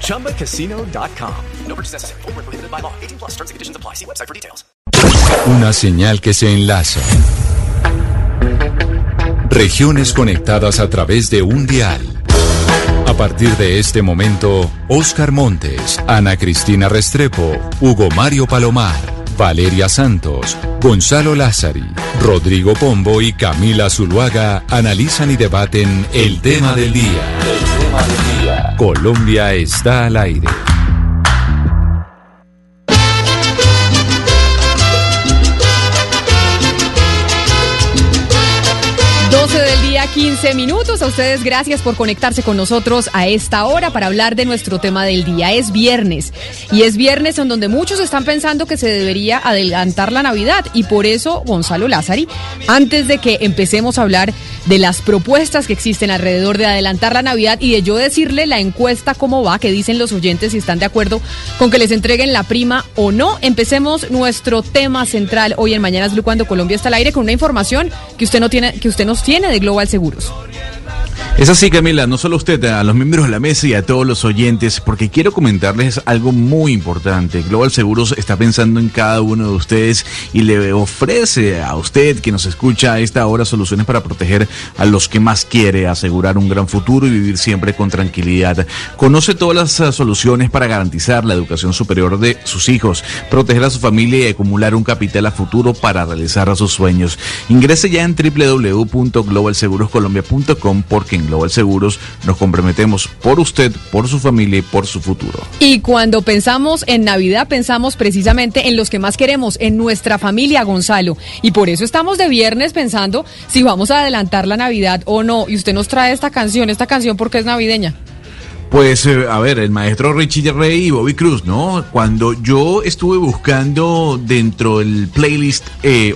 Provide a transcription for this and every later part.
ChumbaCasino.com. No purchase necessary. Void where prohibited by law. 18+ terms and conditions apply. See website for details. Una señal que se enlaza. Regiones conectadas a través de un dial. A partir de este momento, Óscar Montes, Ana Cristina Restrepo, Hugo Mario Palomar, Valeria Santos, Gonzalo Lázari, Rodrigo Pombo y Camila Zuluaga analizan y debaten el tema del día. Colombia está al aire. Del día, 15 minutos. A ustedes, gracias por conectarse con nosotros a esta hora para hablar de nuestro tema del día. Es viernes, y es viernes en donde muchos están pensando que se debería adelantar la Navidad, y por eso Gonzalo Lázari, antes de que empecemos a hablar de las propuestas que existen alrededor de adelantar la Navidad y de yo decirle la encuesta cómo va, que dicen los oyentes si están de acuerdo con que les entreguen la prima o no, empecemos nuestro tema central hoy en Mañanas Blue cuando Colombia está al aire con una información que usted no tiene, que usted nos tiene de Global Seguros. Es así, Camila, no solo a usted, a los miembros de la mesa y a todos los oyentes, porque quiero comentarles algo muy importante. Global Seguros está pensando en cada uno de ustedes y le ofrece a usted, que nos escucha a esta hora, soluciones para proteger a los que más quiere, asegurar un gran futuro y vivir siempre con tranquilidad. Conoce todas las soluciones para garantizar la educación superior de sus hijos, proteger a su familia y acumular un capital a futuro para realizar sus sueños. Ingrese ya en www.globalseguroscolombia.com, porque en Global Seguros nos comprometemos por usted, por su familia y por su futuro. Y cuando pensamos en Navidad, pensamos precisamente en los que más queremos, en nuestra familia, Gonzalo. Y por eso estamos de viernes pensando si vamos a adelantar la Navidad o no. Y usted nos trae esta canción porque es navideña. Pues, a ver, el maestro Richie Ray y Bobby Cruz, ¿no? Cuando yo estuve buscando dentro del playlist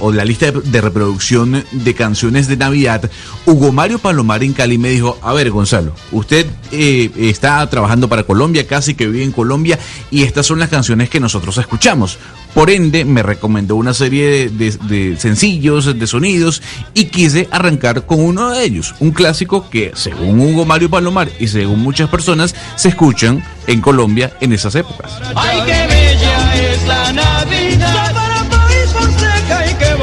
o la lista de reproducción de canciones de Navidad, Hugo Mario Palomar en Cali me dijo, a ver, Gonzalo, usted está trabajando para Colombia, casi que vive en Colombia, y estas son las canciones que nosotros escuchamos. Por ende, me recomendó una serie de sencillos, de sonidos, y quise arrancar con uno de ellos, un clásico que, según Hugo Mario Palomar y según muchas personas, se escuchan en Colombia en esas épocas. ¡Ay, qué bella es la Navidad! ¡Ay, qué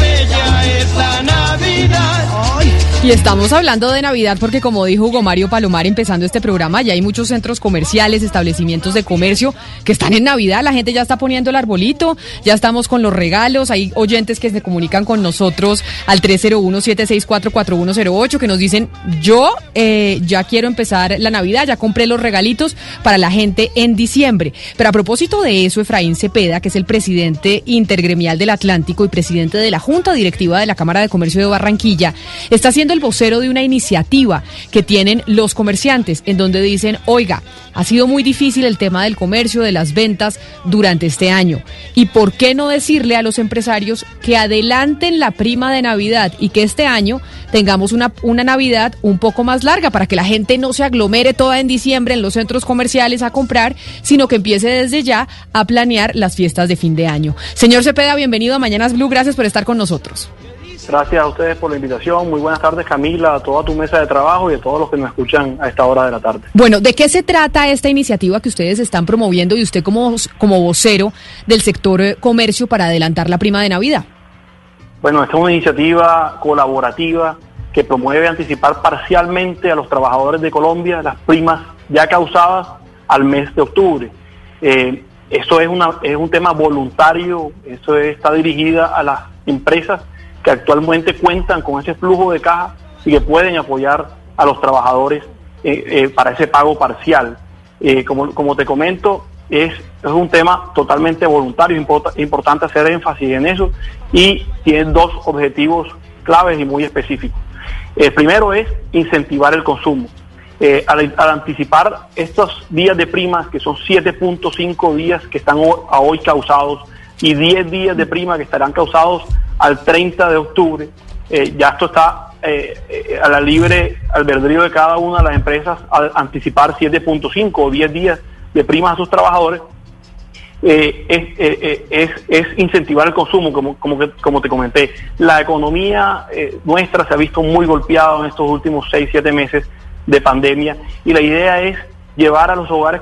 bella es la Navidad! Y estamos hablando de Navidad porque, como dijo Hugo Mario Palomar empezando este programa, ya hay muchos centros comerciales, establecimientos de comercio que están en Navidad. La gente ya está poniendo el arbolito, ya estamos con los regalos. Hay oyentes que se comunican con nosotros al 301-764-4108 que nos dicen, yo ya quiero empezar la Navidad, ya compré los regalitos para la gente en diciembre. Pero a propósito de eso, Efraín Cepeda, que es el presidente intergremial del Atlántico y presidente de la Junta Directiva de la Cámara de Comercio de Barranquilla, está haciendo el vocero de una iniciativa que tienen los comerciantes, en donde dicen, oiga, ha sido muy difícil el tema del comercio, de las ventas durante este año, y por qué no decirle a los empresarios que adelanten la prima de Navidad y que este año tengamos una Navidad un poco más larga para que la gente no se aglomere toda en diciembre en los centros comerciales a comprar, sino que empiece desde ya a planear las fiestas de fin de año. Señor Cepeda, bienvenido a Mañanas Blue, gracias por estar con nosotros. Gracias a ustedes por la invitación. Muy buenas tardes, Camila, a toda tu mesa de trabajo y a todos los que nos escuchan a esta hora de la tarde. Bueno, ¿de qué se trata esta iniciativa que ustedes están promoviendo y usted como vocero del sector comercio para adelantar la prima de Navidad? Bueno, esta es una iniciativa colaborativa que promueve anticipar parcialmente a los trabajadores de Colombia las primas ya causadas al mes de octubre. Eso es un tema voluntario, eso está dirigida a las empresas que actualmente cuentan con ese flujo de caja y que pueden apoyar a los trabajadores para ese pago parcial. Como te comento, es un tema totalmente voluntario, importante hacer énfasis en eso, y tiene dos objetivos claves y muy específicos. El primero es incentivar el consumo. Al anticipar estos días de primas, que son 7.5 días que están a hoy causados y 10 días de prima que estarán causados al 30 de octubre. Ya esto está a la libre albedrío de cada una de las empresas al anticipar 7.5 o 10 días de primas a sus trabajadores. Es incentivar el consumo, como te comenté. La economía nuestra se ha visto muy golpeada en estos últimos 6-7 meses de pandemia, y la idea es llevar a los hogares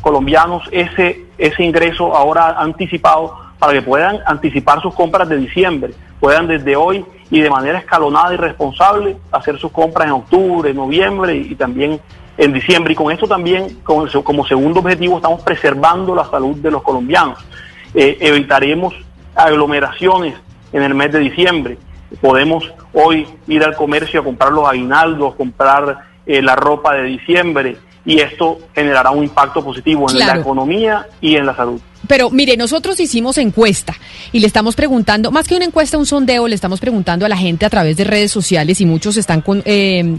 colombianos ese ingreso ahora anticipado para que puedan anticipar sus compras de diciembre, puedan desde hoy y de manera escalonada y responsable hacer sus compras en octubre, noviembre y también en diciembre. Y con esto también, como segundo objetivo, estamos preservando la salud de los colombianos. Evitaremos aglomeraciones en el mes de diciembre. Podemos hoy ir al comercio a comprar los aguinaldos, comprar la ropa de diciembre, y esto generará un impacto positivo en la economía y en la salud. Pero mire, nosotros hicimos encuesta y le estamos preguntando, más que una encuesta, un sondeo, le estamos preguntando a la gente a través de redes sociales, y muchos están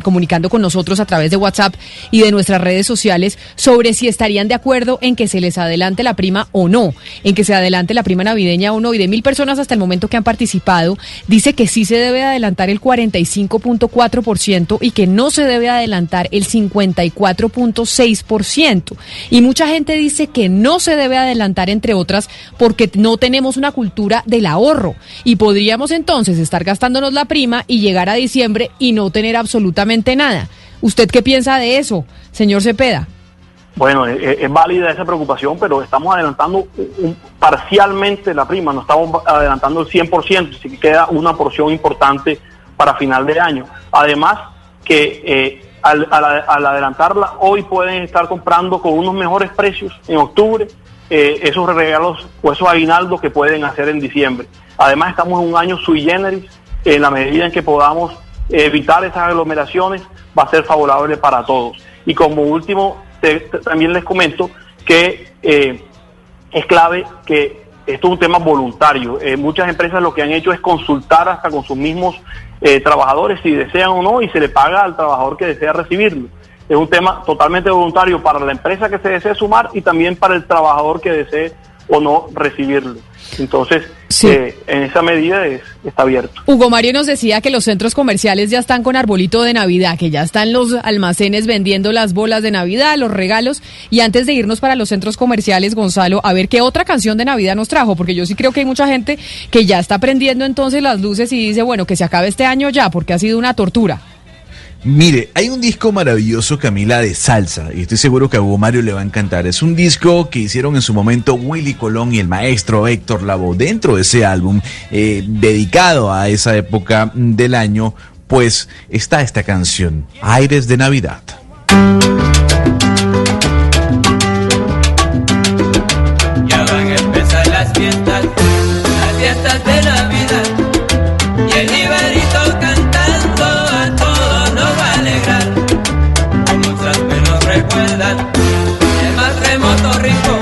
comunicando con nosotros a través de WhatsApp y de nuestras redes sociales sobre si estarían de acuerdo en que se les adelante la prima o no, en que se adelante la prima navideña o no, y de 1,000 personas hasta el momento que han participado, dice que sí se debe adelantar el 45.4% y que no se debe adelantar el 54.6%, y mucha gente dice que no se debe adelantar, entre otras, porque no tenemos una cultura del ahorro y podríamos entonces estar gastándonos la prima y llegar a diciembre y no tener absolutamente nada. ¿Usted qué piensa de eso, señor Cepeda? Bueno, es válida esa preocupación, pero estamos adelantando parcialmente la prima, no estamos adelantando el 100%, así que queda una porción importante para final de año. Además, que al adelantarla hoy pueden estar comprando con unos mejores precios en octubre esos regalos o esos aguinaldos que pueden hacer en diciembre. Además, estamos en un año sui generis. En la medida en que podamos evitar esas aglomeraciones, va a ser favorable para todos. Y como último, también les comento que es clave que esto es un tema voluntario. Muchas empresas lo que han hecho es consultar hasta con sus mismos trabajadores si desean o no, y se le paga al trabajador que desea recibirlo. Es un tema totalmente voluntario para la empresa que se desee sumar y también para el trabajador que desee o no recibirlo. Entonces, sí, en esa medida está abierto. Hugo Mario nos decía que los centros comerciales ya están con arbolito de Navidad, que ya están los almacenes vendiendo las bolas de Navidad, los regalos. Y antes de irnos para los centros comerciales, Gonzalo, a ver qué otra canción de Navidad nos trajo, porque yo sí creo que hay mucha gente que ya está prendiendo entonces las luces y dice, bueno, que se acabe este año ya, porque ha sido una tortura. Mire, hay un disco maravilloso, Camila, de salsa, y estoy seguro que a Hugo Mario le va a encantar. Es un disco que hicieron en su momento Willy Colón y el maestro Héctor Lavoe. Dentro de ese álbum, dedicado a esa época del año, pues está esta canción, Aires de Navidad. Ya van a empezar las fiestas de Navidad, y el Iberito cantando a todos nos va a alegrar. Muchas menos recuerdan el más remoto rincón,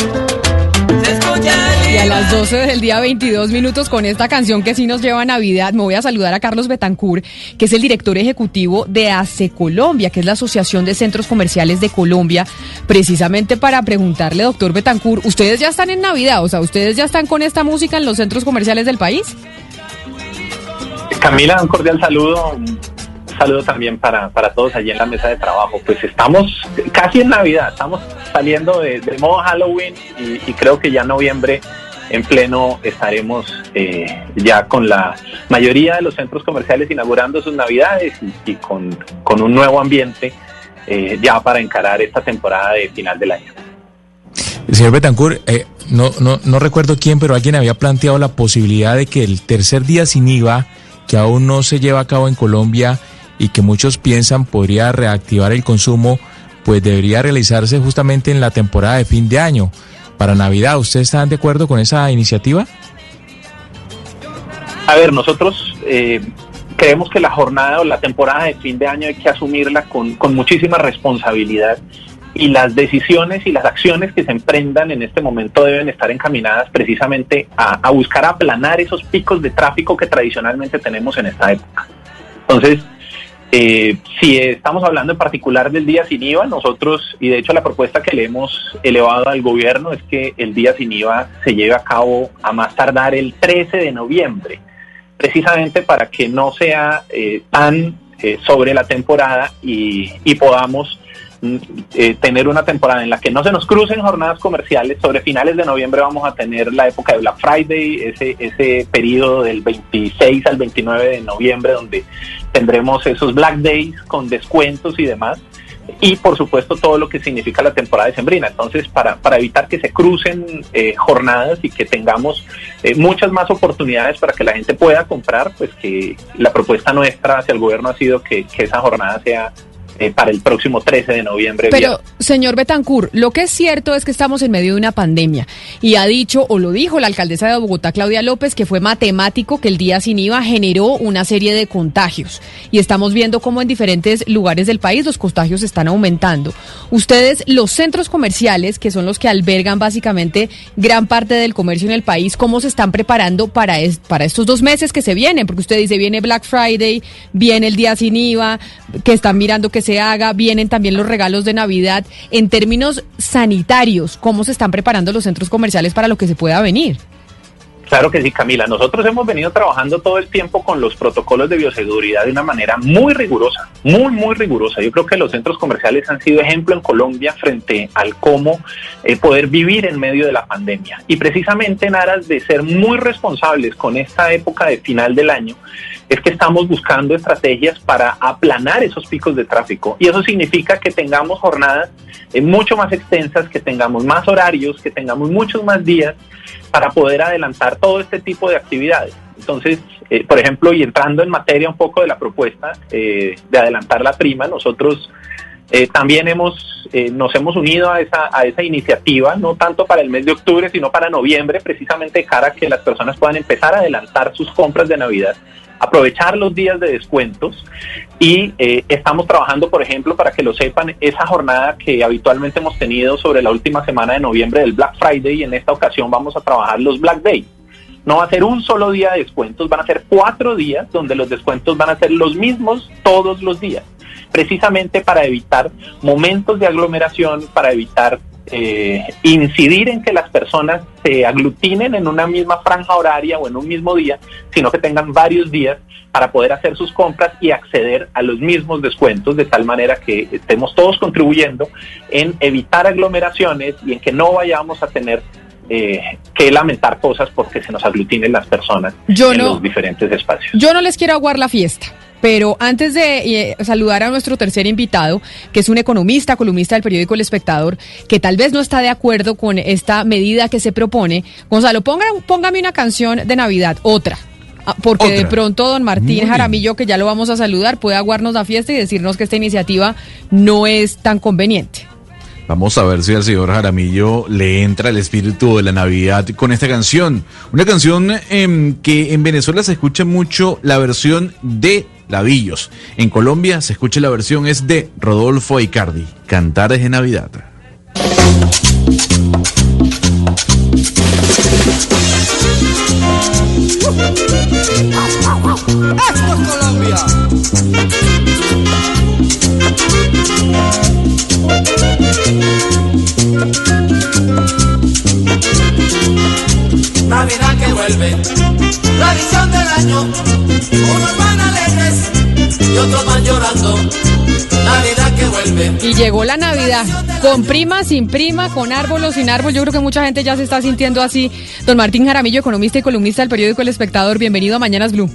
se escucha. Y a las 12 del día, 22 minutos, con esta canción que sí nos lleva a Navidad, me voy a saludar a Carlos Betancourt, que es el director ejecutivo de ACE Colombia, que es la Asociación de Centros Comerciales de Colombia, precisamente para preguntarle, doctor Betancourt, ¿ustedes ya están en Navidad? O sea, ¿ustedes ya están con esta música en los centros comerciales del país? Camila, un cordial saludo. Saludo también para todos allí en la mesa de trabajo. Pues estamos casi en Navidad, estamos saliendo de modo Halloween y creo que ya en noviembre en pleno estaremos ya con la mayoría de los centros comerciales inaugurando sus navidades y con un nuevo ambiente ya para encarar esta temporada de final del año. Señor Betancourt, no recuerdo quién, pero alguien había planteado la posibilidad de que el tercer día sin IVA, que aún no se lleva a cabo en Colombia, y que muchos piensan podría reactivar el consumo, pues debería realizarse justamente en la temporada de fin de año, para Navidad. ¿Ustedes están de acuerdo con esa iniciativa? A ver, nosotros creemos que la jornada o la temporada de fin de año hay que asumirla con muchísima responsabilidad, y las decisiones y las acciones que se emprendan en este momento deben estar encaminadas precisamente a buscar aplanar esos picos de tráfico que tradicionalmente tenemos en esta época. Entonces, Si estamos hablando en particular del día sin IVA, nosotros, y de hecho la propuesta que le hemos elevado al gobierno es que el día sin IVA se lleve a cabo a más tardar el 13 de noviembre, precisamente para que no sea tan sobre la temporada y podamos tener una temporada en la que no se nos crucen jornadas comerciales. Sobre finales de noviembre vamos a tener la época de Black Friday, ese periodo del 26 al 29 de noviembre donde tendremos esos Black Days con descuentos y demás, y por supuesto todo lo que significa la temporada decembrina. Entonces, para evitar que se crucen jornadas y que tengamos muchas más oportunidades para que la gente pueda comprar, pues que la propuesta nuestra hacia el gobierno ha sido que esa jornada sea para el próximo 13 de noviembre. Pero, señor Betancourt, lo que es cierto es que estamos en medio de una pandemia y ha dicho, o lo dijo la alcaldesa de Bogotá, Claudia López, que fue matemático que el día sin IVA generó una serie de contagios y estamos viendo cómo en diferentes lugares del país los contagios están aumentando. Ustedes, los centros comerciales, que son los que albergan básicamente gran parte del comercio en el país, ¿cómo se están preparando para estos 2 meses que se vienen? Porque usted dice, viene Black Friday, viene el día sin IVA, que están mirando que se haga, vienen también los regalos de Navidad. En términos sanitarios, ¿cómo se están preparando los centros comerciales para lo que se pueda venir? Claro que sí, Camila. Nosotros hemos venido trabajando todo el tiempo con los protocolos de bioseguridad de una manera muy rigurosa, muy, muy rigurosa. Yo creo que los centros comerciales han sido ejemplo en Colombia frente al cómo poder vivir en medio de la pandemia. Y precisamente en aras de ser muy responsables con esta época de final del año, es que estamos buscando estrategias para aplanar esos picos de tráfico. Y eso significa que tengamos jornadas mucho más extensas, que tengamos más horarios, que tengamos muchos más días para poder adelantar todo este tipo de actividades. Entonces, por ejemplo, y entrando en materia un poco de la propuesta de adelantar la prima, nosotros también nos hemos unido a esa iniciativa, no tanto para el mes de octubre, sino para noviembre, precisamente de cara a que las personas puedan empezar a adelantar sus compras de Navidad, aprovechar los días de descuentos y estamos trabajando, por ejemplo, para que lo sepan, esa jornada que habitualmente hemos tenido sobre la última semana de noviembre del Black Friday, y en esta ocasión vamos a trabajar los Black Days. No va a ser un solo día de descuentos, van a ser 4 días donde los descuentos van a ser los mismos todos los días, precisamente para evitar momentos de aglomeración, para evitar incidir en que las personas se aglutinen en una misma franja horaria o en un mismo día, sino que tengan varios días para poder hacer sus compras y acceder a los mismos descuentos, de tal manera que estemos todos contribuyendo en evitar aglomeraciones y en que no vayamos a tener que lamentar cosas porque se nos aglutinen las personas los diferentes espacios. Yo no les quiero aguar la fiesta, pero antes de saludar a nuestro tercer invitado, que es un economista, columnista del periódico El Espectador, que tal vez no está de acuerdo con esta medida que se propone, Gonzalo, póngame una canción de Navidad, otra. De pronto don Martín Jaramillo, que ya lo vamos a saludar, puede aguarnos la fiesta y decirnos que esta iniciativa no es tan conveniente. Vamos a ver si al señor Jaramillo le entra el espíritu de la Navidad con esta canción. Una canción que en Venezuela se escucha mucho la versión de Lavillos. En Colombia se escucha la versión es de Rodolfo Aicardi, Cantares de Navidad. ¡Esto es Colombia! Navidad que vuelve, tradición del año, unos van alegres y otros van llorando. Navidad que vuelve. Y llegó la Navidad, con prima, sin prima, con árbol o sin árbol. Yo creo que mucha gente ya se está sintiendo así. Don Martín Jaramillo, economista y columnista del periódico El Espectador, bienvenido a Mañanas Blue.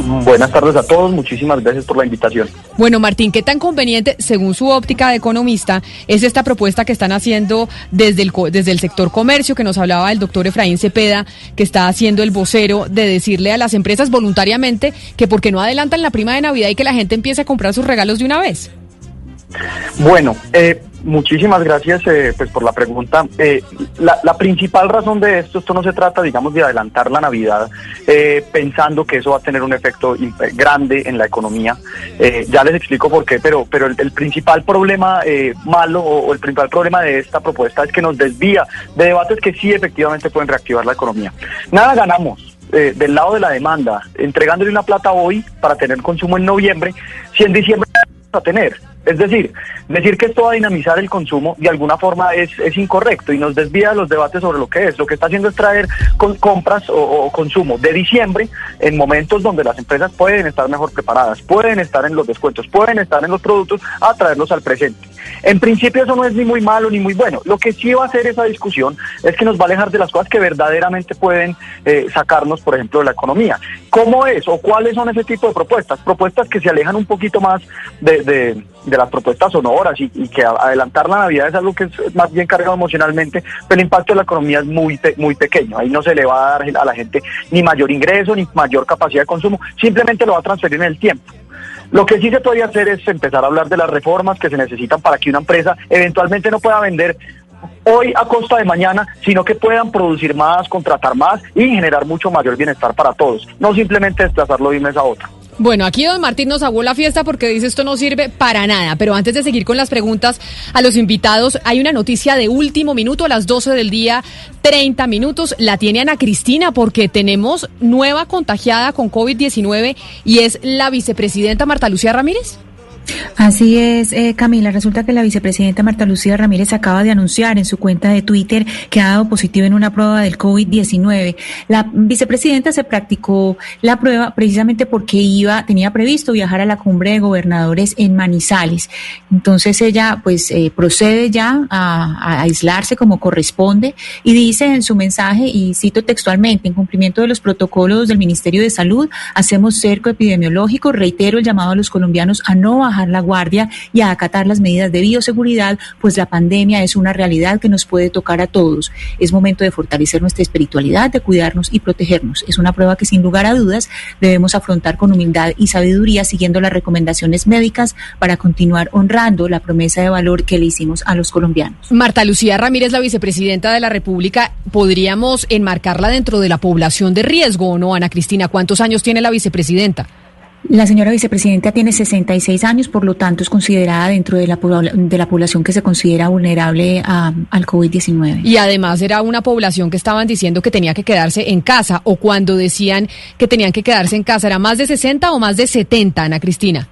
Buenas tardes a todos, muchísimas gracias por la invitación. Bueno, Martín, ¿qué tan conveniente, según su óptica de economista, es esta propuesta que están haciendo desde el sector comercio, que nos hablaba el doctor Efraín Cepeda, que está haciendo el vocero de decirle a las empresas voluntariamente que por qué no adelantan la prima de Navidad y que la gente empiece a comprar sus regalos de una vez? Bueno, muchísimas gracias por la pregunta. La principal razón de esto no se trata, digamos, de adelantar la Navidad pensando que eso va a tener un efecto grande en la economía. Ya les explico por qué, pero el principal problema malo o el principal problema de esta propuesta es que nos desvía de debates que sí efectivamente pueden reactivar la economía. Nada ganamos del lado de la demanda, entregándole una plata hoy para tener consumo en noviembre, si en diciembre va a tener. Es decir, decir que esto va a dinamizar el consumo de alguna forma es incorrecto y nos desvía de los debates sobre lo que es. Lo que está haciendo es traer compras o consumo de diciembre en momentos donde las empresas pueden estar mejor preparadas, pueden estar en los descuentos, pueden estar en los productos, a traerlos al presente. En principio eso no es ni muy malo ni muy bueno. Lo que sí va a hacer esa discusión es que nos va a alejar de las cosas que verdaderamente pueden sacarnos, por ejemplo, de la economía. ¿Cómo es o cuáles son ese tipo de propuestas? Propuestas que se alejan un poquito más de las propuestas sonoras y que adelantar la Navidad es algo que es más bien cargado emocionalmente, pero el impacto de la economía es muy pequeño. Ahí no se le va a dar a la gente ni mayor ingreso ni mayor capacidad de consumo, simplemente lo va a transferir en el tiempo. Lo que sí se podría hacer es empezar a hablar de las reformas que se necesitan para que una empresa eventualmente no pueda vender hoy a costa de mañana, sino que puedan producir más, contratar más y generar mucho mayor bienestar para todos, no simplemente desplazarlo de un mes a otro. Bueno, aquí don Martín nos aguó la fiesta porque dice esto no sirve para nada, pero antes de seguir con las preguntas a los invitados, hay una noticia de último minuto a las 12 del día, 30 minutos, la tiene Ana Cristina porque tenemos nueva contagiada con COVID-19 y es la vicepresidenta Marta Lucía Ramírez. Así es, Camila. Resulta que la vicepresidenta Marta Lucía Ramírez acaba de anunciar en su cuenta de Twitter que ha dado positivo en una prueba del COVID-19. La vicepresidenta se practicó la prueba precisamente porque tenía previsto viajar a la cumbre de gobernadores en Manizales. Entonces ella procede ya a aislarse como corresponde y dice en su mensaje, y cito textualmente, en cumplimiento de los protocolos del Ministerio de Salud, hacemos cerco epidemiológico, reitero el llamado a los colombianos a no bajar la guardia y a acatar las medidas de bioseguridad, pues la pandemia es una realidad que nos puede tocar a todos. Es momento de fortalecer nuestra espiritualidad, de cuidarnos y protegernos. Es una prueba que sin lugar a dudas debemos afrontar con humildad y sabiduría, siguiendo las recomendaciones médicas para continuar honrando la promesa de valor que le hicimos a los colombianos. Marta Lucía Ramírez, la vicepresidenta de la República, ¿podríamos enmarcarla dentro de la población de riesgo o no, Ana Cristina? ¿Cuántos años tiene la vicepresidenta? La señora vicepresidenta tiene 66 años, por lo tanto es considerada dentro de la población que se considera vulnerable al COVID-19. Y además era una población que estaban diciendo que tenía que quedarse en casa, o cuando decían que tenían que quedarse en casa, ¿era más de 60 o más de 70, Ana Cristina?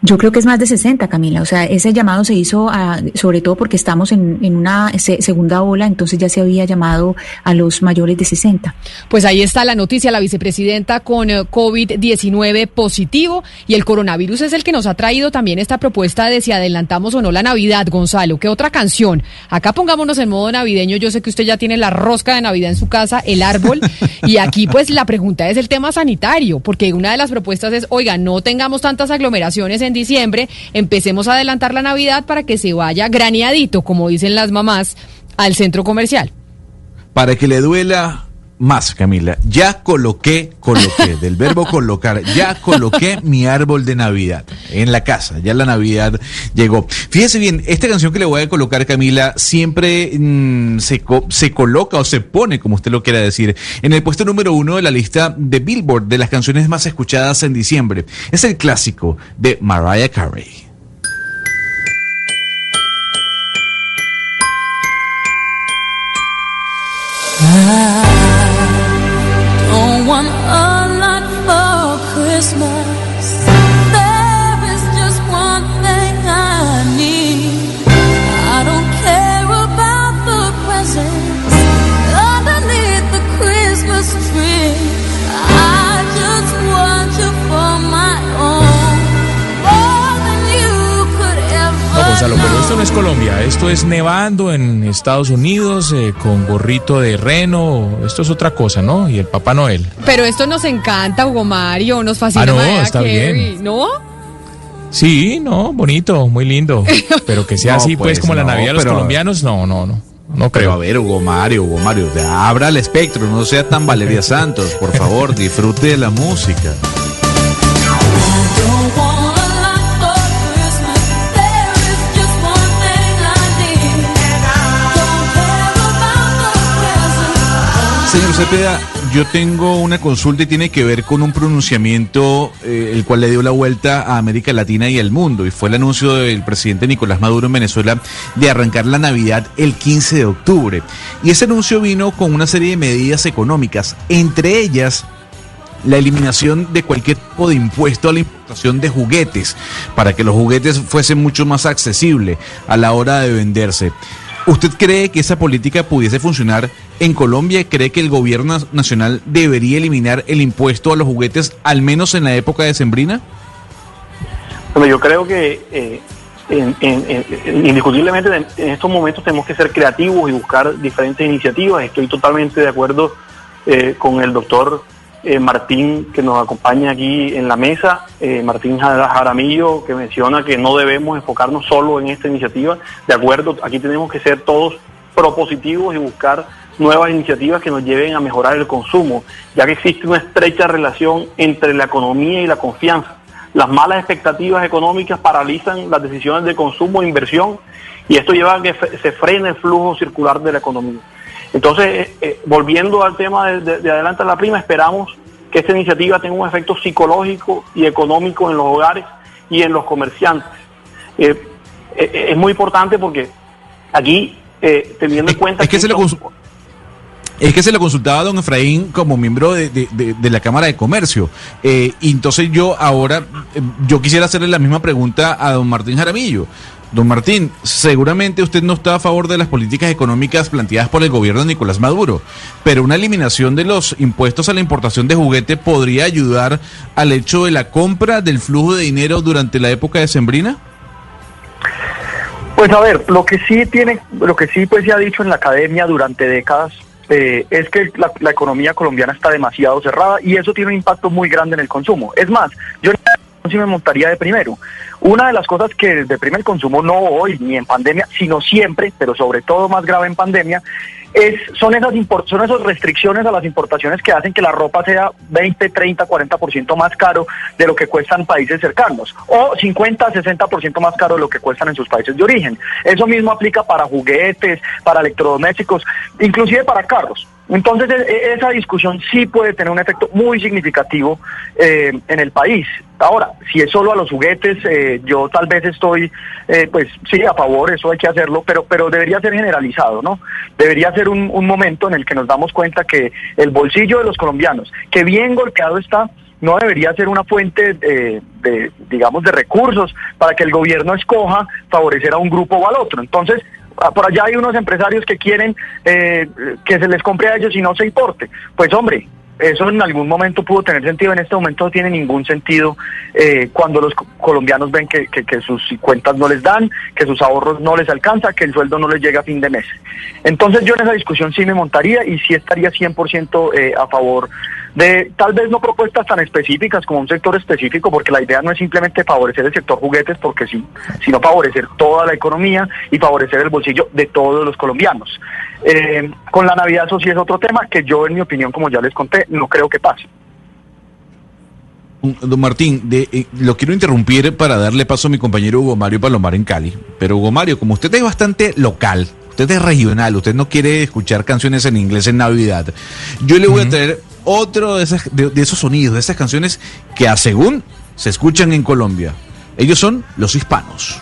Yo creo que es más de 60, Camila. O sea, ese llamado se hizo sobre todo porque estamos en una segunda ola, entonces ya se había llamado a los mayores de 60. Pues ahí está la noticia, la vicepresidenta con COVID-19 positivo, y el coronavirus es el que nos ha traído también esta propuesta de si adelantamos o no la Navidad, Gonzalo. ¿Qué otra canción? Acá pongámonos en modo navideño. Yo sé que usted ya tiene la rosca de Navidad en su casa, el árbol, y aquí pues la pregunta es el tema sanitario, porque una de las propuestas es, oiga, no tengamos tantas aglomeraciones en diciembre, empecemos a adelantar la Navidad para que se vaya graneadito, como dicen las mamás, al centro comercial. Para que le duela más, Camila, ya coloqué, del verbo colocar, ya coloqué mi árbol de Navidad en la casa, ya la Navidad llegó. Fíjese bien, esta canción que le voy a colocar, Camila, siempre se coloca o se pone, como usted lo quiera decir, en el puesto número 1 de la lista de Billboard de las canciones más escuchadas en diciembre. Es el clásico de Mariah Carey. Want a lot for Christmas. There is just one thing I need. I don't care about the presents underneath the Christmas tree. I just want you for my own, more than you could ever. No, Gonzalo, pero esto no es Colombia, esto es nevando en Estados Unidos, con gorrito de reno, esto es otra cosa, ¿no? Y el Papá Noel. Pero esto nos encanta, Hugo Mario, nos fascina. Ah, no, está bien. ¿No? Sí, no, bonito, muy lindo, pero que sea no, así pues como no, la Navidad de los colombianos, no creo. Pero a ver, Hugo Mario, abra el espectro, no sea tan Valeria Santos, por favor, disfrute de la música. Señor Cepeda, yo tengo una consulta y tiene que ver con un pronunciamiento el cual le dio la vuelta a América Latina y al mundo, y fue el anuncio del presidente Nicolás Maduro en Venezuela de arrancar la Navidad el 15 de octubre. Y ese anuncio vino con una serie de medidas económicas, entre ellas la eliminación de cualquier tipo de impuesto a la importación de juguetes, para que los juguetes fuesen mucho más accesibles a la hora de venderse. ¿Usted cree que esa política pudiese funcionar en Colombia? ¿Cree que el gobierno nacional debería eliminar el impuesto a los juguetes, al menos en la época decembrina? Bueno, yo creo que indiscutiblemente en estos momentos tenemos que ser creativos y buscar diferentes iniciativas. Estoy totalmente de acuerdo con el doctor Martín, que nos acompaña aquí en la mesa, Martín Jaramillo, que menciona que no debemos enfocarnos solo en esta iniciativa. De acuerdo, aquí tenemos que ser todos propositivos y buscar nuevas iniciativas que nos lleven a mejorar el consumo, ya que existe una estrecha relación entre la economía y la confianza. Las malas expectativas económicas paralizan las decisiones de consumo e inversión, y esto lleva a que se frene el flujo circular de la economía. Entonces, volviendo al tema de Adelanta la Prima, esperamos que esta iniciativa tenga un efecto psicológico y económico en los hogares y en los comerciantes. Es muy importante porque aquí, teniendo en cuenta... Es que se lo consultaba a don Efraín como miembro de la Cámara de Comercio. Y entonces yo quisiera hacerle la misma pregunta a don Martín Jaramillo. Don Martín, seguramente usted no está a favor de las políticas económicas planteadas por el gobierno de Nicolás Maduro, pero una eliminación de los impuestos a la importación de juguetes podría ayudar al hecho de la compra del flujo de dinero durante la época decembrina. Pues a ver, lo que sí se ha dicho en la academia durante décadas es que la economía colombiana está demasiado cerrada, y eso tiene un impacto muy grande en el consumo. Es más, yo si me montaría de primero. Una de las cosas que deprime el consumo, no hoy ni en pandemia, sino siempre, pero sobre todo más grave en pandemia, son esas restricciones a las importaciones que hacen que la ropa sea 20, 30, 40% más caro de lo que cuestan países cercanos, o 50, 60% más caro de lo que cuestan en sus países de origen. Eso mismo aplica para juguetes, para electrodomésticos, inclusive para carros. Entonces, esa discusión sí puede tener un efecto muy significativo en el país. Ahora, si es solo a los juguetes, yo tal vez estoy, pues sí, a favor, eso hay que hacerlo, pero debería ser generalizado, ¿no? Debería ser un momento en el que nos damos cuenta que el bolsillo de los colombianos, que bien golpeado está, no debería ser una fuente de recursos para que el gobierno escoja favorecer a un grupo o al otro. Entonces, por allá hay unos empresarios que quieren que se les compre a ellos y no se importe. Pues hombre, eso en algún momento pudo tener sentido, en este momento no tiene ningún sentido cuando los colombianos ven que sus cuentas no les dan, que sus ahorros no les alcanza, que el sueldo no les llega a fin de mes. Entonces yo en esa discusión sí me montaría y sí estaría 100% a favor de, tal vez no propuestas tan específicas como un sector específico, porque la idea no es simplemente favorecer el sector juguetes porque sí, sino favorecer toda la economía y favorecer el bolsillo de todos los colombianos. Con la Navidad eso sí es otro tema que yo, en mi opinión, como ya les conté, no creo que pase. Don Martín, lo quiero interrumpir para darle paso a mi compañero Hugo Mario Palomar en Cali. Pero Hugo Mario, como usted es bastante local, usted es regional, usted no quiere escuchar canciones en inglés en Navidad, yo le voy a traer otro de esos sonidos, de esas canciones que según se escuchan en Colombia. Ellos son los hispanos.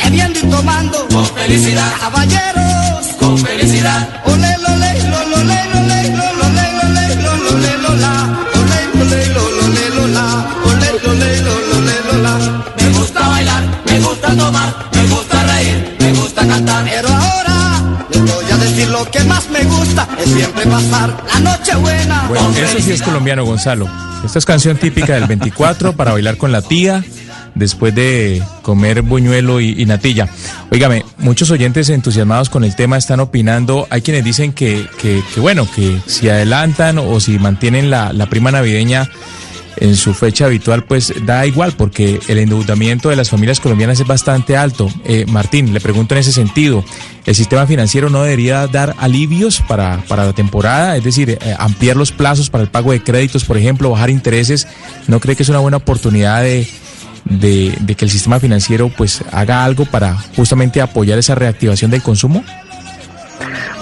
He viendo y tomando con felicidad, caballeros con felicidad. Ole lo le lo lo le lo le lo lo le lo le lo lo le lo la. Ole lo le lo le lo la. Ole lo le lo le lo la. Me gusta bailar, me gusta tomar, me gusta reír, me gusta cantar. Pero ahora les voy a decir lo que más me gusta, es siempre pasar la noche buena. Bueno, eso sí es colombiano, Gonzalo. Esta es canción típica del 24 para bailar con la tía después de comer buñuelo y natilla. Óigame, muchos oyentes entusiasmados con el tema están opinando. Hay quienes dicen que bueno, que si adelantan o si mantienen la prima navideña, en su fecha habitual, pues da igual, porque el endeudamiento de las familias colombianas es bastante alto. Martín, le pregunto en ese sentido, ¿el sistema financiero no debería dar alivios para la temporada? Es decir, ampliar los plazos para el pago de créditos, por ejemplo, bajar intereses. ¿No cree que es una buena oportunidad de que el sistema financiero pues haga algo para justamente apoyar esa reactivación del consumo?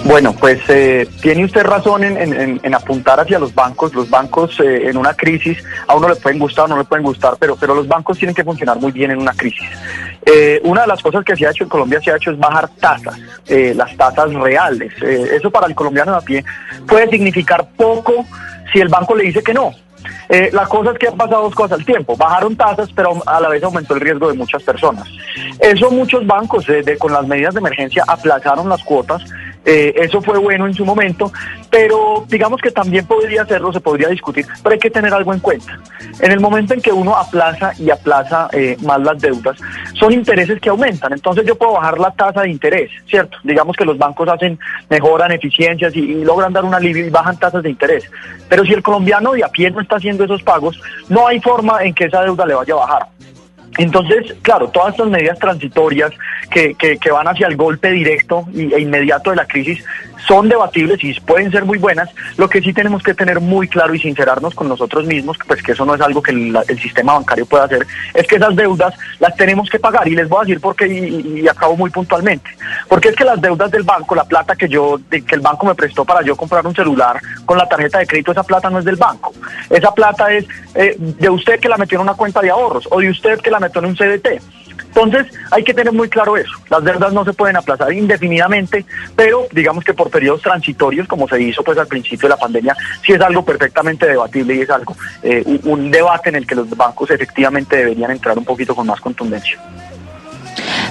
Bueno, pues tiene usted razón en apuntar hacia los bancos. Los bancos en una crisis, a uno le pueden gustar o no le pueden gustar, pero los bancos tienen que funcionar muy bien en una crisis. Una de las cosas que se ha hecho en Colombia es bajar tasas, las tasas reales. Eso para el colombiano de a pie puede significar poco si el banco le dice que no. La cosa es que han pasado dos cosas al tiempo. Bajaron tasas, pero a la vez aumentó el riesgo de muchas personas. Eso muchos bancos, con las medidas de emergencia, aplazaron las cuotas. Eso fue bueno en su momento, pero digamos que también podría hacerlo, se podría discutir, pero hay que tener algo en cuenta. En el momento en que uno aplaza más las deudas, son intereses que aumentan. Entonces yo puedo bajar la tasa de interés, ¿cierto? Digamos que los bancos mejoran eficiencias y logran dar un alivio y bajan tasas de interés. Pero si el colombiano de a pie no está haciendo esos pagos, no hay forma en que esa deuda le vaya a bajar. Entonces, claro, todas estas medidas transitorias que van hacia el golpe directo e inmediato de la crisis son debatibles y pueden ser muy buenas. Lo que sí tenemos que tener muy claro y sincerarnos con nosotros mismos, pues que eso no es algo que el sistema bancario pueda hacer, es que esas deudas las tenemos que pagar, y les voy a decir por qué y acabo muy puntualmente. Porque es que las deudas del banco, la plata que el banco me prestó para yo comprar un celular con la tarjeta de crédito, esa plata no es del banco. Esa plata es de usted que la metió en una cuenta de ahorros, o de usted que la metió en un CDT. Entonces hay que tener muy claro eso. Las deudas no se pueden aplazar indefinidamente, pero digamos que por periodos transitorios, como se hizo pues al principio de la pandemia, sí es algo perfectamente debatible, y es algo un debate en el que los bancos efectivamente deberían entrar un poquito con más contundencia.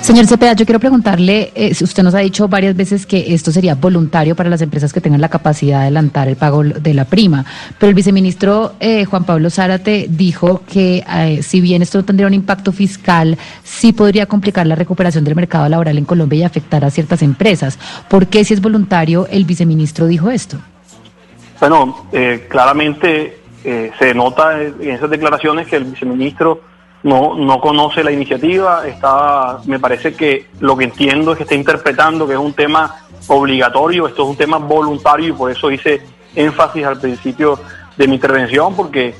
Señor Cepeda, yo quiero preguntarle, usted nos ha dicho varias veces que esto sería voluntario para las empresas que tengan la capacidad de adelantar el pago de la prima, pero el viceministro Juan Pablo Zárate dijo que si bien esto tendría un impacto fiscal, sí podría complicar la recuperación del mercado laboral en Colombia y afectar a ciertas empresas. ¿Por qué, si es voluntario, el viceministro dijo esto? Bueno, claramente se denota en esas declaraciones que el viceministro no conoce la iniciativa. Me parece que lo que entiendo es que está interpretando que es un tema obligatorio. Esto es un tema voluntario, y por eso hice énfasis al principio de mi intervención, porque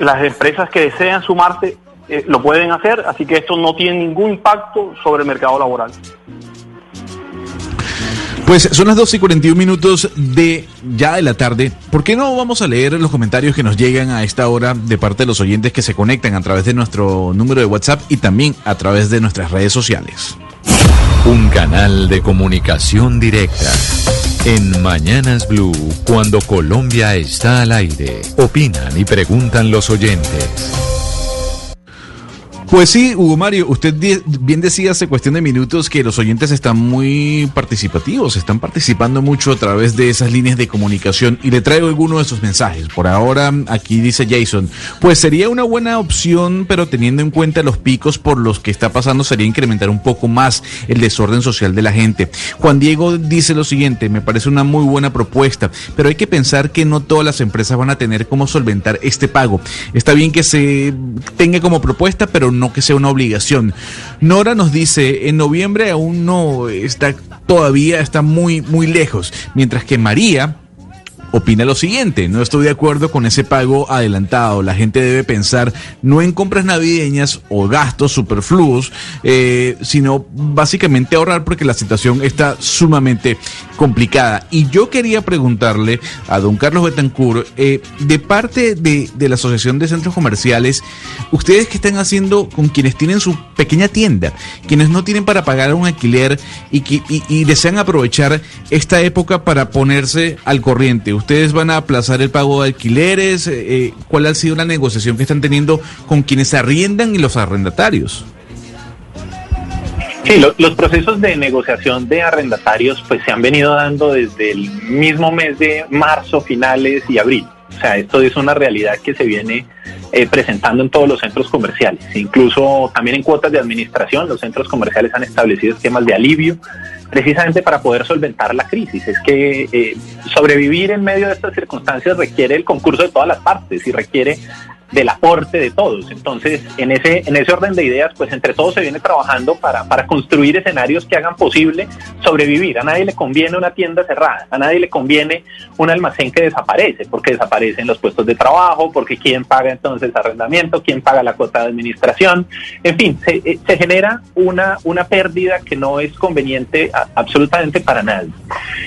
las empresas que desean sumarse lo pueden hacer, así que esto no tiene ningún impacto sobre el mercado laboral. Pues son las 12:41 de la tarde. ¿Por qué no vamos a leer los comentarios que nos llegan a esta hora de parte de los oyentes que se conectan a través de nuestro número de WhatsApp y también a través de nuestras redes sociales? Un canal de comunicación directa. En Mañanas Blue, cuando Colombia está al aire, opinan y preguntan los oyentes. Pues sí, Hugo Mario, usted bien decía hace cuestión de minutos que los oyentes están muy participativos, están participando mucho a través de esas líneas de comunicación, y le traigo algunos de sus mensajes. Por ahora, aquí dice Jason, pues sería una buena opción, pero teniendo en cuenta los picos por los que está pasando, sería incrementar un poco más el desorden social de la gente. Juan Diego dice lo siguiente, me parece una muy buena propuesta, pero hay que pensar que no todas las empresas van a tener cómo solventar este pago. Está bien que se tenga como propuesta, pero no que sea una obligación. Nora nos dice, en noviembre aún no está, todavía está muy, muy lejos, mientras que María opina lo siguiente, no estoy de acuerdo con ese pago adelantado, la gente debe pensar no en compras navideñas o gastos superfluos, sino básicamente ahorrar, porque la situación está sumamente complicada. Y yo quería preguntarle a don Carlos Betancourt, de parte de la Asociación de Centros Comerciales, ¿ustedes qué están haciendo con quienes tienen su pequeña tienda, quienes no tienen para pagar un alquiler y desean aprovechar esta época para ponerse al corriente? ¿Ustedes van a aplazar el pago de alquileres? ¿Cuál ha sido la negociación que están teniendo con quienes arriendan y los arrendatarios? Sí, los procesos de negociación de arrendatarios pues se han venido dando desde el mismo mes de marzo, finales, y abril. O sea, esto es una realidad que se viene presentando en todos los centros comerciales, incluso también en cuotas de administración. Los centros comerciales han establecido esquemas de alivio precisamente para poder solventar la crisis. Es que sobrevivir en medio de estas circunstancias requiere el concurso de todas las partes y requiere del aporte de todos. Entonces, en ese orden de ideas, pues entre todos se viene trabajando para construir escenarios que hagan posible sobrevivir. A nadie le conviene una tienda cerrada, a nadie le conviene un almacén que desaparece, porque desaparecen los puestos de trabajo, porque quién paga entonces arrendamiento, quién paga la cuota de administración. En fin, se genera una pérdida que no es conveniente absolutamente para nadie.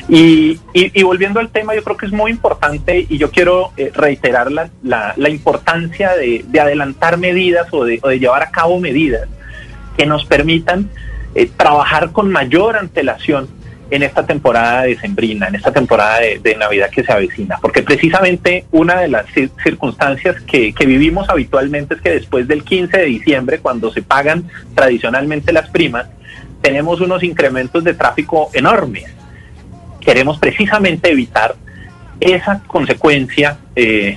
Y volviendo al tema, yo creo que es muy importante y yo quiero reiterar la importancia de adelantar medidas o de llevar a cabo medidas que nos permitan trabajar con mayor antelación en esta temporada decembrina, en esta temporada de Navidad que se avecina, porque precisamente una de las circunstancias que vivimos habitualmente es que después del 15 de diciembre, cuando se pagan tradicionalmente las primas, tenemos unos incrementos de tráfico enormes. Queremos precisamente evitar esa consecuencia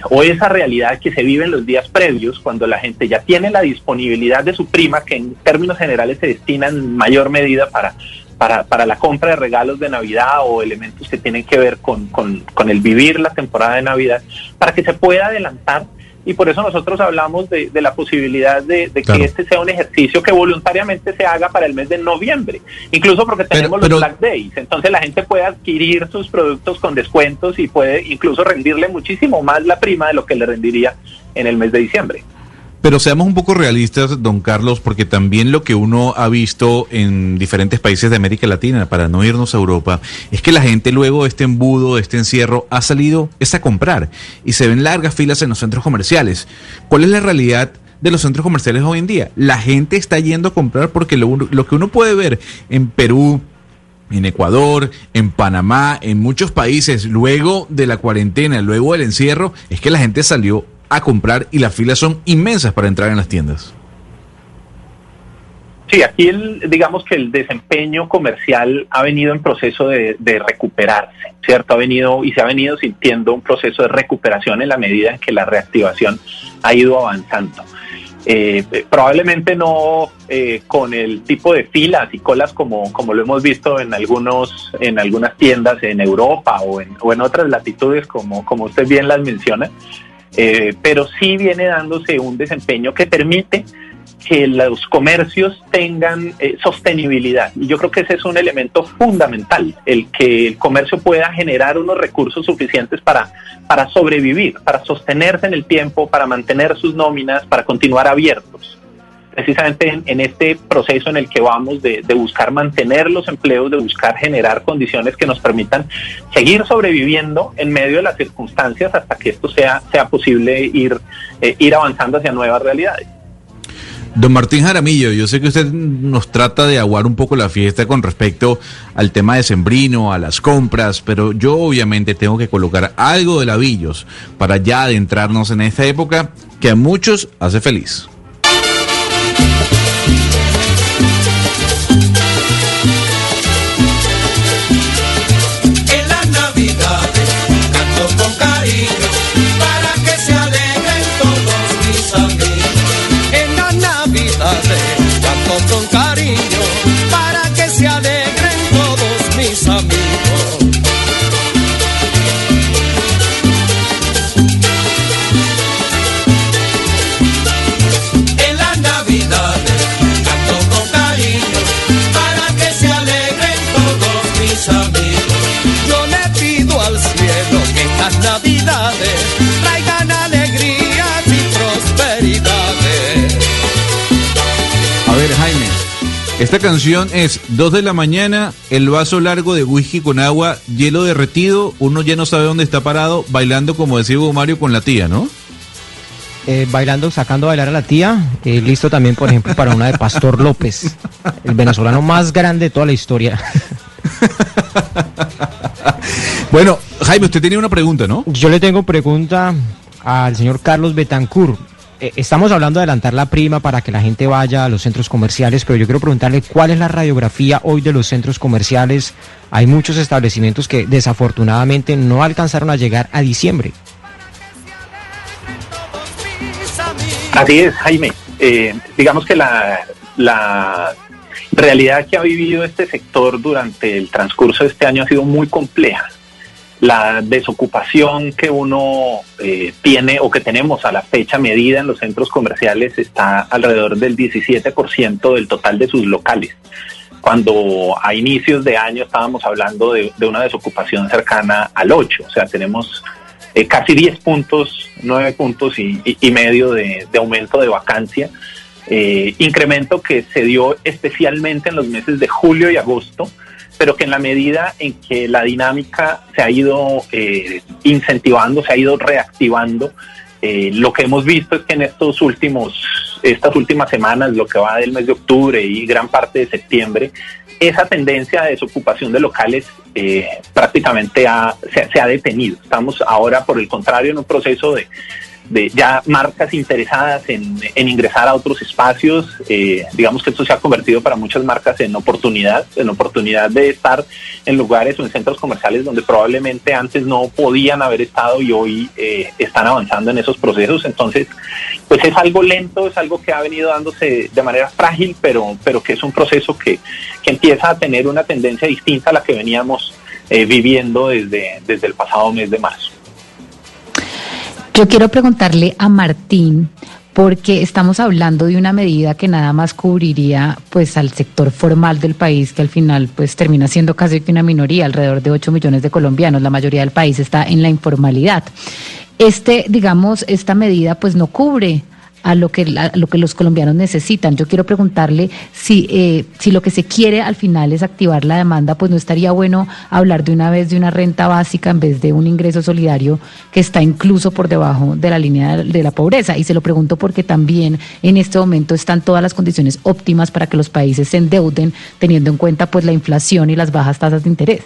o esa realidad que se vive en los días previos, cuando la gente ya tiene la disponibilidad de su prima, que en términos generales se destina en mayor medida para la compra de regalos de Navidad o elementos que tienen que ver con el vivir la temporada de Navidad, para que se pueda adelantar. Y por eso nosotros hablamos de la posibilidad de claro, que este sea un ejercicio que voluntariamente se haga para el mes de noviembre, incluso porque tenemos los Black Days, entonces la gente puede adquirir sus productos con descuentos y puede incluso rendirle muchísimo más la prima de lo que le rendiría en el mes de diciembre. Pero seamos un poco realistas, don Carlos, porque también lo que uno ha visto en diferentes países de América Latina, para no irnos a Europa, es que la gente luego de este embudo, de este encierro, ha salido es a comprar y se ven largas filas en los centros comerciales. ¿Cuál es la realidad de los centros comerciales hoy en día? La gente está yendo a comprar porque lo que uno puede ver en Perú, en Ecuador, en Panamá, en muchos países, luego de la cuarentena, luego del encierro, es que la gente salió a comprar y las filas son inmensas para entrar en las tiendas. Sí, aquí digamos que el desempeño comercial ha venido en proceso de recuperarse, ¿cierto? Se ha venido sintiendo un proceso de recuperación en la medida en que la reactivación ha ido avanzando. Probablemente no con el tipo de filas y colas como lo hemos visto en algunas tiendas en Europa o en otras latitudes como usted bien las menciona, pero sí viene dándose un desempeño que permite que los comercios tengan sostenibilidad. Y yo creo que ese es un elemento fundamental, el que el comercio pueda generar unos recursos suficientes para sobrevivir, para sostenerse en el tiempo, para mantener sus nóminas, para continuar abiertos. Precisamente en este proceso en el que vamos de buscar mantener los empleos, de buscar generar condiciones que nos permitan seguir sobreviviendo en medio de las circunstancias hasta que esto sea posible ir avanzando hacia nuevas realidades. Don Martín Jaramillo, yo sé que usted nos trata de aguar un poco la fiesta con respecto al tema decembrino, a las compras, pero yo obviamente tengo que colocar algo de labillos para ya adentrarnos en esta época que a muchos hace feliz. Esta canción es 2 de la mañana, el vaso largo de whisky con agua, hielo derretido, uno ya no sabe dónde está parado, bailando, como decía Hugo Mario, con la tía, ¿no? Bailando, sacando a bailar a la tía, listo también, por ejemplo, para una de Pastor López, el venezolano más grande de toda la historia. Bueno, Jaime, usted tenía una pregunta, ¿no? Yo le tengo pregunta al señor Carlos Betancourt. Estamos hablando de adelantar la prima para que la gente vaya a los centros comerciales, pero yo quiero preguntarle cuál es la radiografía hoy de los centros comerciales. Hay muchos establecimientos que desafortunadamente no alcanzaron a llegar a diciembre. Así es, Jaime. Digamos que la realidad que ha vivido este sector durante el transcurso de este año ha sido muy compleja. la desocupación que uno tiene o que tenemos a la fecha medida en los centros comerciales está alrededor del 17% del total de sus locales. Cuando a inicios de año estábamos hablando de una desocupación cercana al 8%, o sea, tenemos casi 10 puntos, 9 puntos y medio de aumento de vacancia, incremento que se dio especialmente en los meses de julio y agosto, pero que en la medida en que la dinámica se ha ido incentivando, se ha ido reactivando, lo que hemos visto es que en estas últimas semanas, lo que va del mes de octubre y gran parte de septiembre, esa tendencia de desocupación de locales prácticamente se ha detenido. Estamos ahora, por el contrario, en un proceso de ya marcas interesadas en ingresar a otros espacios. Digamos que esto se ha convertido para muchas marcas en oportunidad de estar en lugares o en centros comerciales donde probablemente antes no podían haber estado y hoy están avanzando en esos procesos. Entonces, pues es algo lento, es algo que ha venido dándose de manera frágil, pero que es un proceso que empieza a tener una tendencia distinta a la que veníamos viviendo desde el pasado mes de marzo. Yo quiero preguntarle a Martín, porque estamos hablando de una medida que nada más cubriría pues al sector formal del país, que al final pues termina siendo casi que una minoría, alrededor de 8 millones de colombianos, la mayoría del país está en la informalidad. Esta medida pues no cubre a lo que los colombianos necesitan. Yo quiero preguntarle si lo que se quiere al final es activar la demanda, pues no estaría bueno hablar de una vez de una renta básica en vez de un ingreso solidario que está incluso por debajo de la línea de la pobreza. Y se lo pregunto porque también en este momento están todas las condiciones óptimas para que los países se endeuden, teniendo en cuenta pues la inflación y las bajas tasas de interés.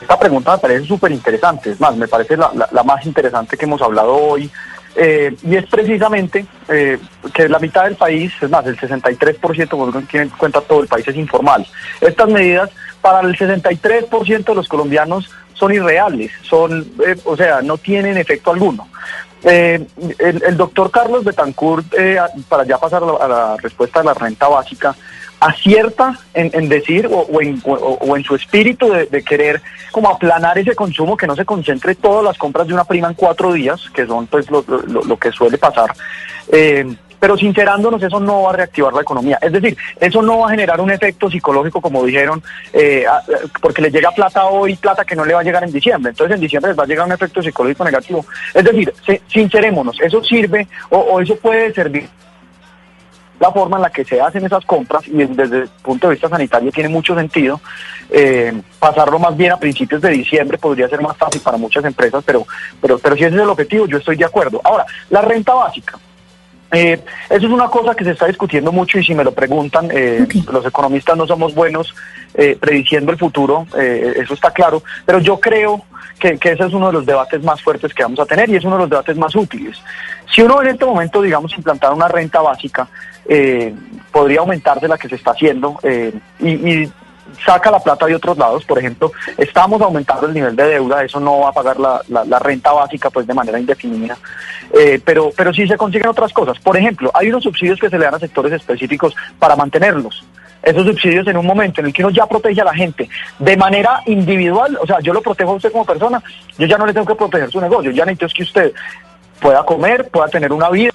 Esta pregunta me parece súper interesante, es más, me parece la más interesante que hemos hablado hoy. Y es precisamente que la mitad del país, es más, el 63%, cuando tienen en cuenta todo el país, es informal. Estas medidas para el 63% de los colombianos son irreales, no tienen efecto alguno. El doctor Carlos Betancourt, para ya pasar a la respuesta de la renta básica, acierta en decir o en su espíritu de querer como aplanar ese consumo, que no se concentre todas las compras de una prima en 4 días, que son pues lo que suele pasar, pero sincerándonos, eso no va a reactivar la economía, es decir, eso no va a generar un efecto psicológico, como dijeron, porque les llega plata hoy, plata que no le va a llegar en diciembre, entonces en diciembre les va a llegar un efecto psicológico negativo, es decir, sincerémonos, eso sirve o eso puede servir. La forma en la que se hacen esas compras, y desde el punto de vista sanitario tiene mucho sentido, pasarlo más bien a principios de diciembre podría ser más fácil para muchas empresas, pero si ese es el objetivo, yo estoy de acuerdo. Ahora, la renta básica. Eso es una cosa que se está discutiendo mucho, y si me lo preguntan, Los economistas no somos buenos prediciendo el futuro, eso está claro, pero yo creo que ese es uno de los debates más fuertes que vamos a tener, y es uno de los debates más útiles. Si uno en este momento, digamos, implantar una renta básica, podría aumentarse la que se está haciendo y saca la plata de otros lados. Por ejemplo, estamos aumentando el nivel de deuda, eso no va a pagar la renta básica pues de manera indefinida, pero sí se consiguen otras cosas. Por ejemplo, hay unos subsidios que se le dan a sectores específicos para mantenerlos. Esos subsidios, en un momento en el que uno ya protege a la gente de manera individual, o sea, yo lo protejo a usted como persona, yo ya no le tengo que proteger su negocio, ya necesito es que usted pueda comer, pueda tener una vida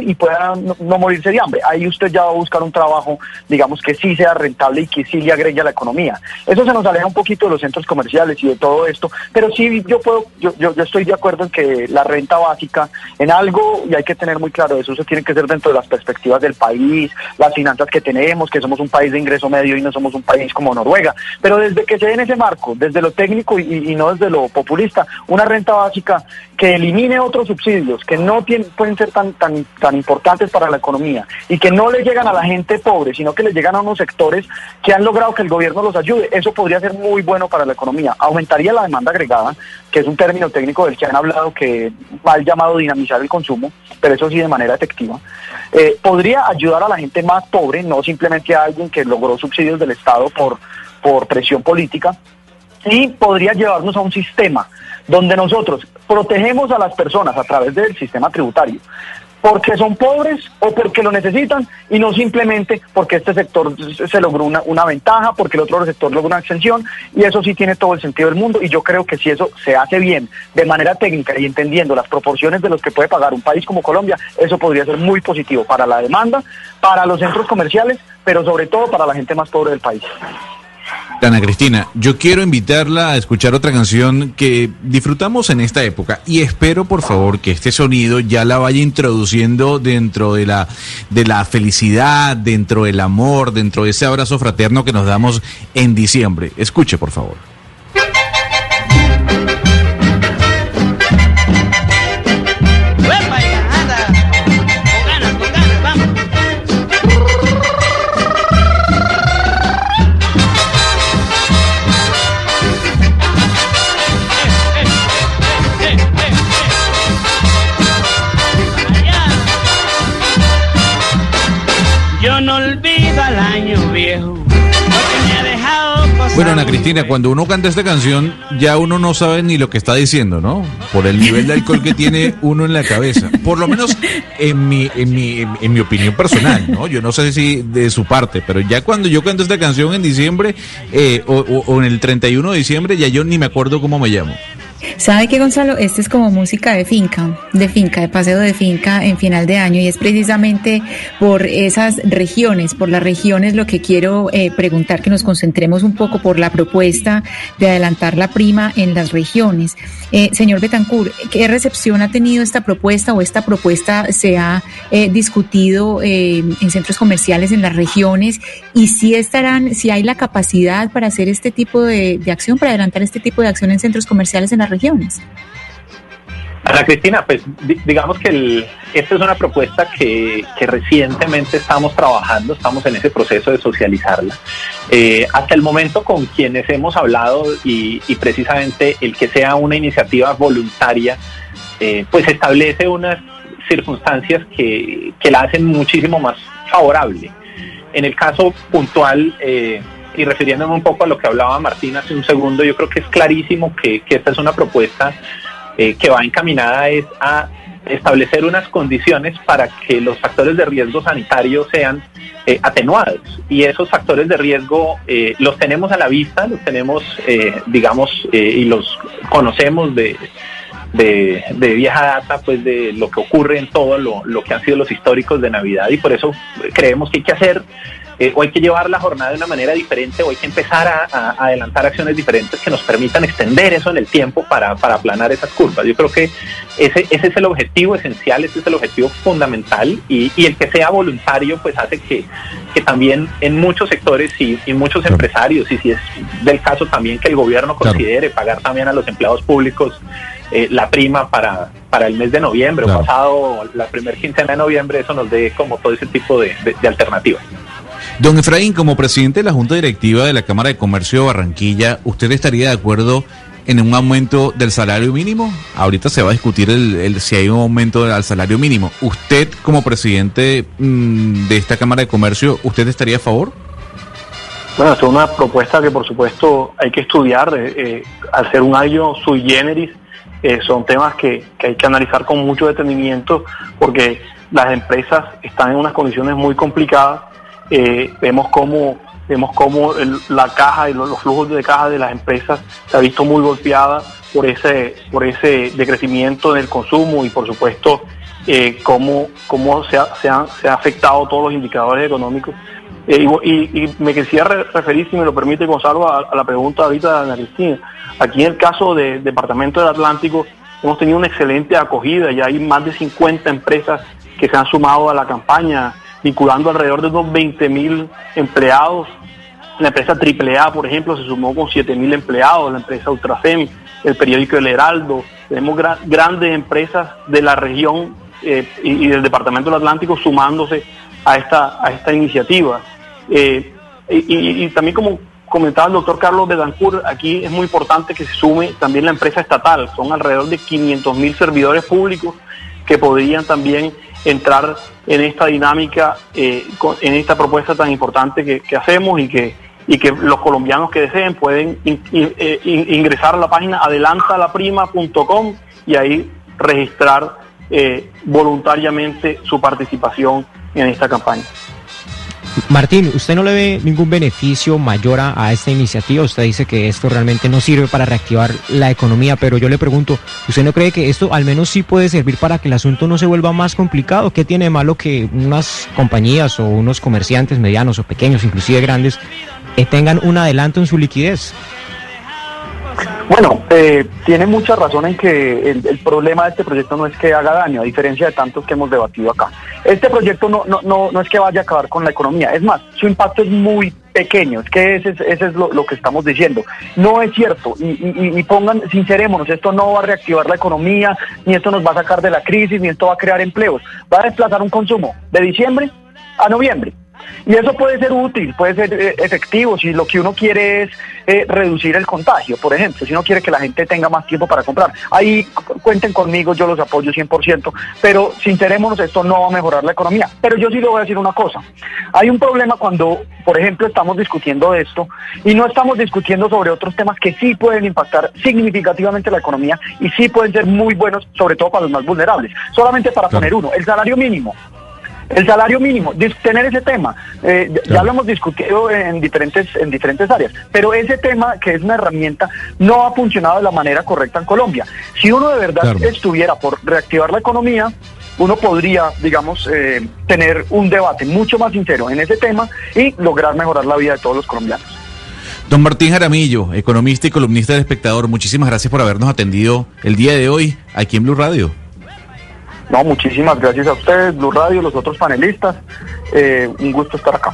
y puedan no morirse de hambre. Ahí usted ya va a buscar un trabajo, digamos, que sí sea rentable y que sí le agregue a la economía. Eso se nos aleja un poquito de los centros comerciales y de todo esto, pero sí yo estoy de acuerdo en que la renta básica en algo, y hay que tener muy claro eso tiene que ser dentro de las perspectivas del país, las finanzas que tenemos, que somos un país de ingreso medio y no somos un país como Noruega, pero desde que se dé en ese marco, desde lo técnico y no desde lo populista, una renta básica que elimine otros subsidios que no pueden ser tan importantes para la economía y que no le llegan a la gente pobre, sino que le llegan a unos sectores que han logrado que el gobierno los ayude. Eso podría ser muy bueno para la economía. Aumentaría la demanda agregada, que es un término técnico del que han hablado, que mal llamado dinamizar el consumo, pero eso sí de manera efectiva. Podría ayudar a la gente más pobre, no simplemente a alguien que logró subsidios del Estado por presión política, y podría llevarnos a un sistema donde nosotros protegemos a las personas a través del sistema tributario, porque son pobres o porque lo necesitan y no simplemente porque este sector se logró una ventaja, porque el otro sector logró una exención, y eso sí tiene todo el sentido del mundo. Y yo creo que si eso se hace bien, de manera técnica y entendiendo las proporciones de los que puede pagar un país como Colombia, eso podría ser muy positivo para la demanda, para los centros comerciales, pero sobre todo para la gente más pobre del país. Ana Cristina, yo quiero invitarla a escuchar otra canción que disfrutamos en esta época y espero, por favor, que este sonido ya la vaya introduciendo dentro de la felicidad, dentro del amor, dentro de ese abrazo fraterno que nos damos en diciembre. Escuche, por favor. Bueno, Ana Cristina, cuando uno canta esta canción, ya uno no sabe ni lo que está diciendo, ¿no? Por el nivel de alcohol que tiene uno en la cabeza. Por lo menos en mi opinión personal, ¿no? Yo no sé si de su parte, pero ya cuando yo canto esta canción en diciembre, o en el 31 de diciembre, ya yo ni me acuerdo cómo me llamo. ¿Sabe qué, Gonzalo? Este es como música de finca, de paseo de finca en final de año, y es precisamente por esas regiones, por las regiones lo que quiero preguntar, que nos concentremos un poco por la propuesta de adelantar la prima en las regiones. Señor Betancourt, ¿qué recepción ha tenido esta propuesta, o esta propuesta se ha discutido en centros comerciales en las regiones? ¿Y si hay la capacidad para hacer este tipo de acción, para adelantar este tipo de acción en centros comerciales en las regiones? Ana Cristina, pues digamos que esta es una propuesta que recientemente estamos en ese proceso de socializarla. Hasta el momento con quienes hemos hablado y precisamente el que sea una iniciativa voluntaria, pues establece unas circunstancias que la hacen muchísimo más favorable. En el caso puntual, y refiriéndome un poco a lo que hablaba Martín hace un segundo, yo creo que es clarísimo que esta es una propuesta que va encaminada a establecer unas condiciones para que los factores de riesgo sanitario sean atenuados, y esos factores de riesgo los tenemos a la vista, los tenemos, y los conocemos de vieja data, pues de lo que ocurre en todo lo que han sido los históricos de Navidad, y por eso creemos que hay que hacer o hay que llevar la jornada de una manera diferente, o hay que empezar a adelantar acciones diferentes que nos permitan extender eso en el tiempo para aplanar esas curvas. Yo creo que ese es el objetivo esencial, ese es el objetivo fundamental, y el que sea voluntario pues hace que también en muchos sectores y muchos claro. empresarios, y si es del caso también que el gobierno considere claro. pagar también a los empleados públicos la prima para el mes de noviembre claro. o pasado la primera quincena de noviembre, eso nos dé como todo ese tipo de alternativas. Don Efraín, como presidente de la Junta Directiva de la Cámara de Comercio de Barranquilla, ¿usted estaría de acuerdo en un aumento del salario mínimo? Ahorita se va a discutir si hay un aumento al salario mínimo. ¿Usted, como presidente de esta Cámara de Comercio, usted estaría a favor? Bueno, es una propuesta que, por supuesto, hay que estudiar. Al ser un año sui generis, son temas que hay que analizar con mucho detenimiento, porque las empresas están en unas condiciones muy complicadas. Vemos cómo la caja y los flujos de caja de las empresas se ha visto muy golpeada por ese decrecimiento del consumo, y por supuesto cómo se ha afectado todos los indicadores económicos. Y me quisiera referir, si me lo permite, Gonzalo, a la pregunta ahorita de Ana Cristina. Aquí en el caso del Departamento del Atlántico hemos tenido una excelente acogida, ya hay más de 50 empresas que se han sumado a la campaña, vinculando alrededor de unos 20.000 empleados. La empresa AAA, por ejemplo, se sumó con 7.000 empleados, la empresa Ultrafem, el periódico El Heraldo. Tenemos grandes empresas de la región y del Departamento del Atlántico sumándose a esta iniciativa. Y también, como comentaba el doctor Carlos Betancourt, aquí es muy importante que se sume también la empresa estatal. Son alrededor de 500.000 servidores públicos que podrían también entrar en esta dinámica, en esta propuesta tan importante que hacemos, y que los colombianos que deseen pueden ingresar a la página adelantalaprima.com y ahí registrar voluntariamente su participación en esta campaña. Martín, ¿usted no le ve ningún beneficio mayor a esta iniciativa? Usted dice que esto realmente no sirve para reactivar la economía, pero yo le pregunto, ¿usted no cree que esto al menos sí puede servir para que el asunto no se vuelva más complicado? ¿Qué tiene de malo que unas compañías o unos comerciantes medianos o pequeños, inclusive grandes, tengan un adelanto en su liquidez? Bueno, tiene mucha razón en que el problema de este proyecto no es que haga daño, a diferencia de tantos que hemos debatido acá. Este proyecto no es que vaya a acabar con la economía, es más, su impacto es muy pequeño, es que ese es lo que estamos diciendo. No es cierto, y pongan, sincerémonos, esto no va a reactivar la economía, ni esto nos va a sacar de la crisis, ni esto va a crear empleos, va a desplazar un consumo de diciembre a noviembre. Y eso puede ser útil, puede ser efectivo si lo que uno quiere es reducir el contagio, por ejemplo, si uno quiere que la gente tenga más tiempo para comprar. Ahí cuenten conmigo, yo los apoyo 100%, pero sincerémonos, esto no va a mejorar la economía. Pero yo sí le voy a decir una cosa, hay un problema cuando, por ejemplo, estamos discutiendo esto y no estamos discutiendo sobre otros temas que sí pueden impactar significativamente la economía y sí pueden ser muy buenos, sobre todo para los más vulnerables. Solamente para poner uno, el salario mínimo. El salario mínimo, tener ese tema, ya lo hemos discutido en diferentes áreas, pero ese tema, que es una herramienta, no ha funcionado de la manera correcta en Colombia. Si uno de verdad estuviera por reactivar la economía, uno podría, digamos, tener un debate mucho más sincero en ese tema y lograr mejorar la vida de todos los colombianos. Don Martín Jaramillo, economista y columnista del Espectador, muchísimas gracias por habernos atendido el día de hoy aquí en Blue Radio. No, muchísimas gracias a ustedes, Blue Radio, los otros panelistas, un gusto estar acá.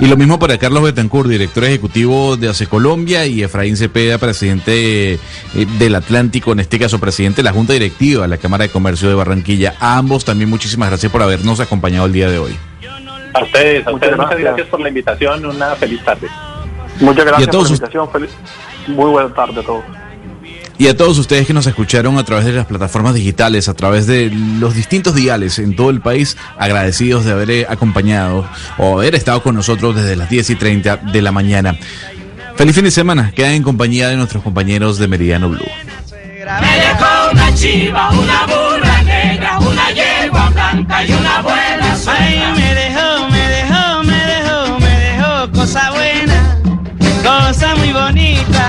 Y lo mismo para Carlos Betancourt, director ejecutivo de ACE Colombia, y Efraín Cepeda, presidente del Atlántico, en este caso presidente de la Junta Directiva de la Cámara de Comercio de Barranquilla. A ambos también muchísimas gracias por habernos acompañado el día de hoy. A ustedes muchas gracias por la invitación, una feliz tarde. Muchas gracias por la invitación, muy buena tarde a todos. Y a todos ustedes que nos escucharon a través de las plataformas digitales, a través de los distintos diales en todo el país, agradecidos de haber acompañado o haber estado con nosotros desde las 10:30 de la mañana. Feliz fin de semana, quedan en compañía de nuestros compañeros de Meridiano Blue. Me dejó una chiva, una burra negra, una yegua blanca y una buena suegra. Me dejó cosa buena, cosa muy bonita.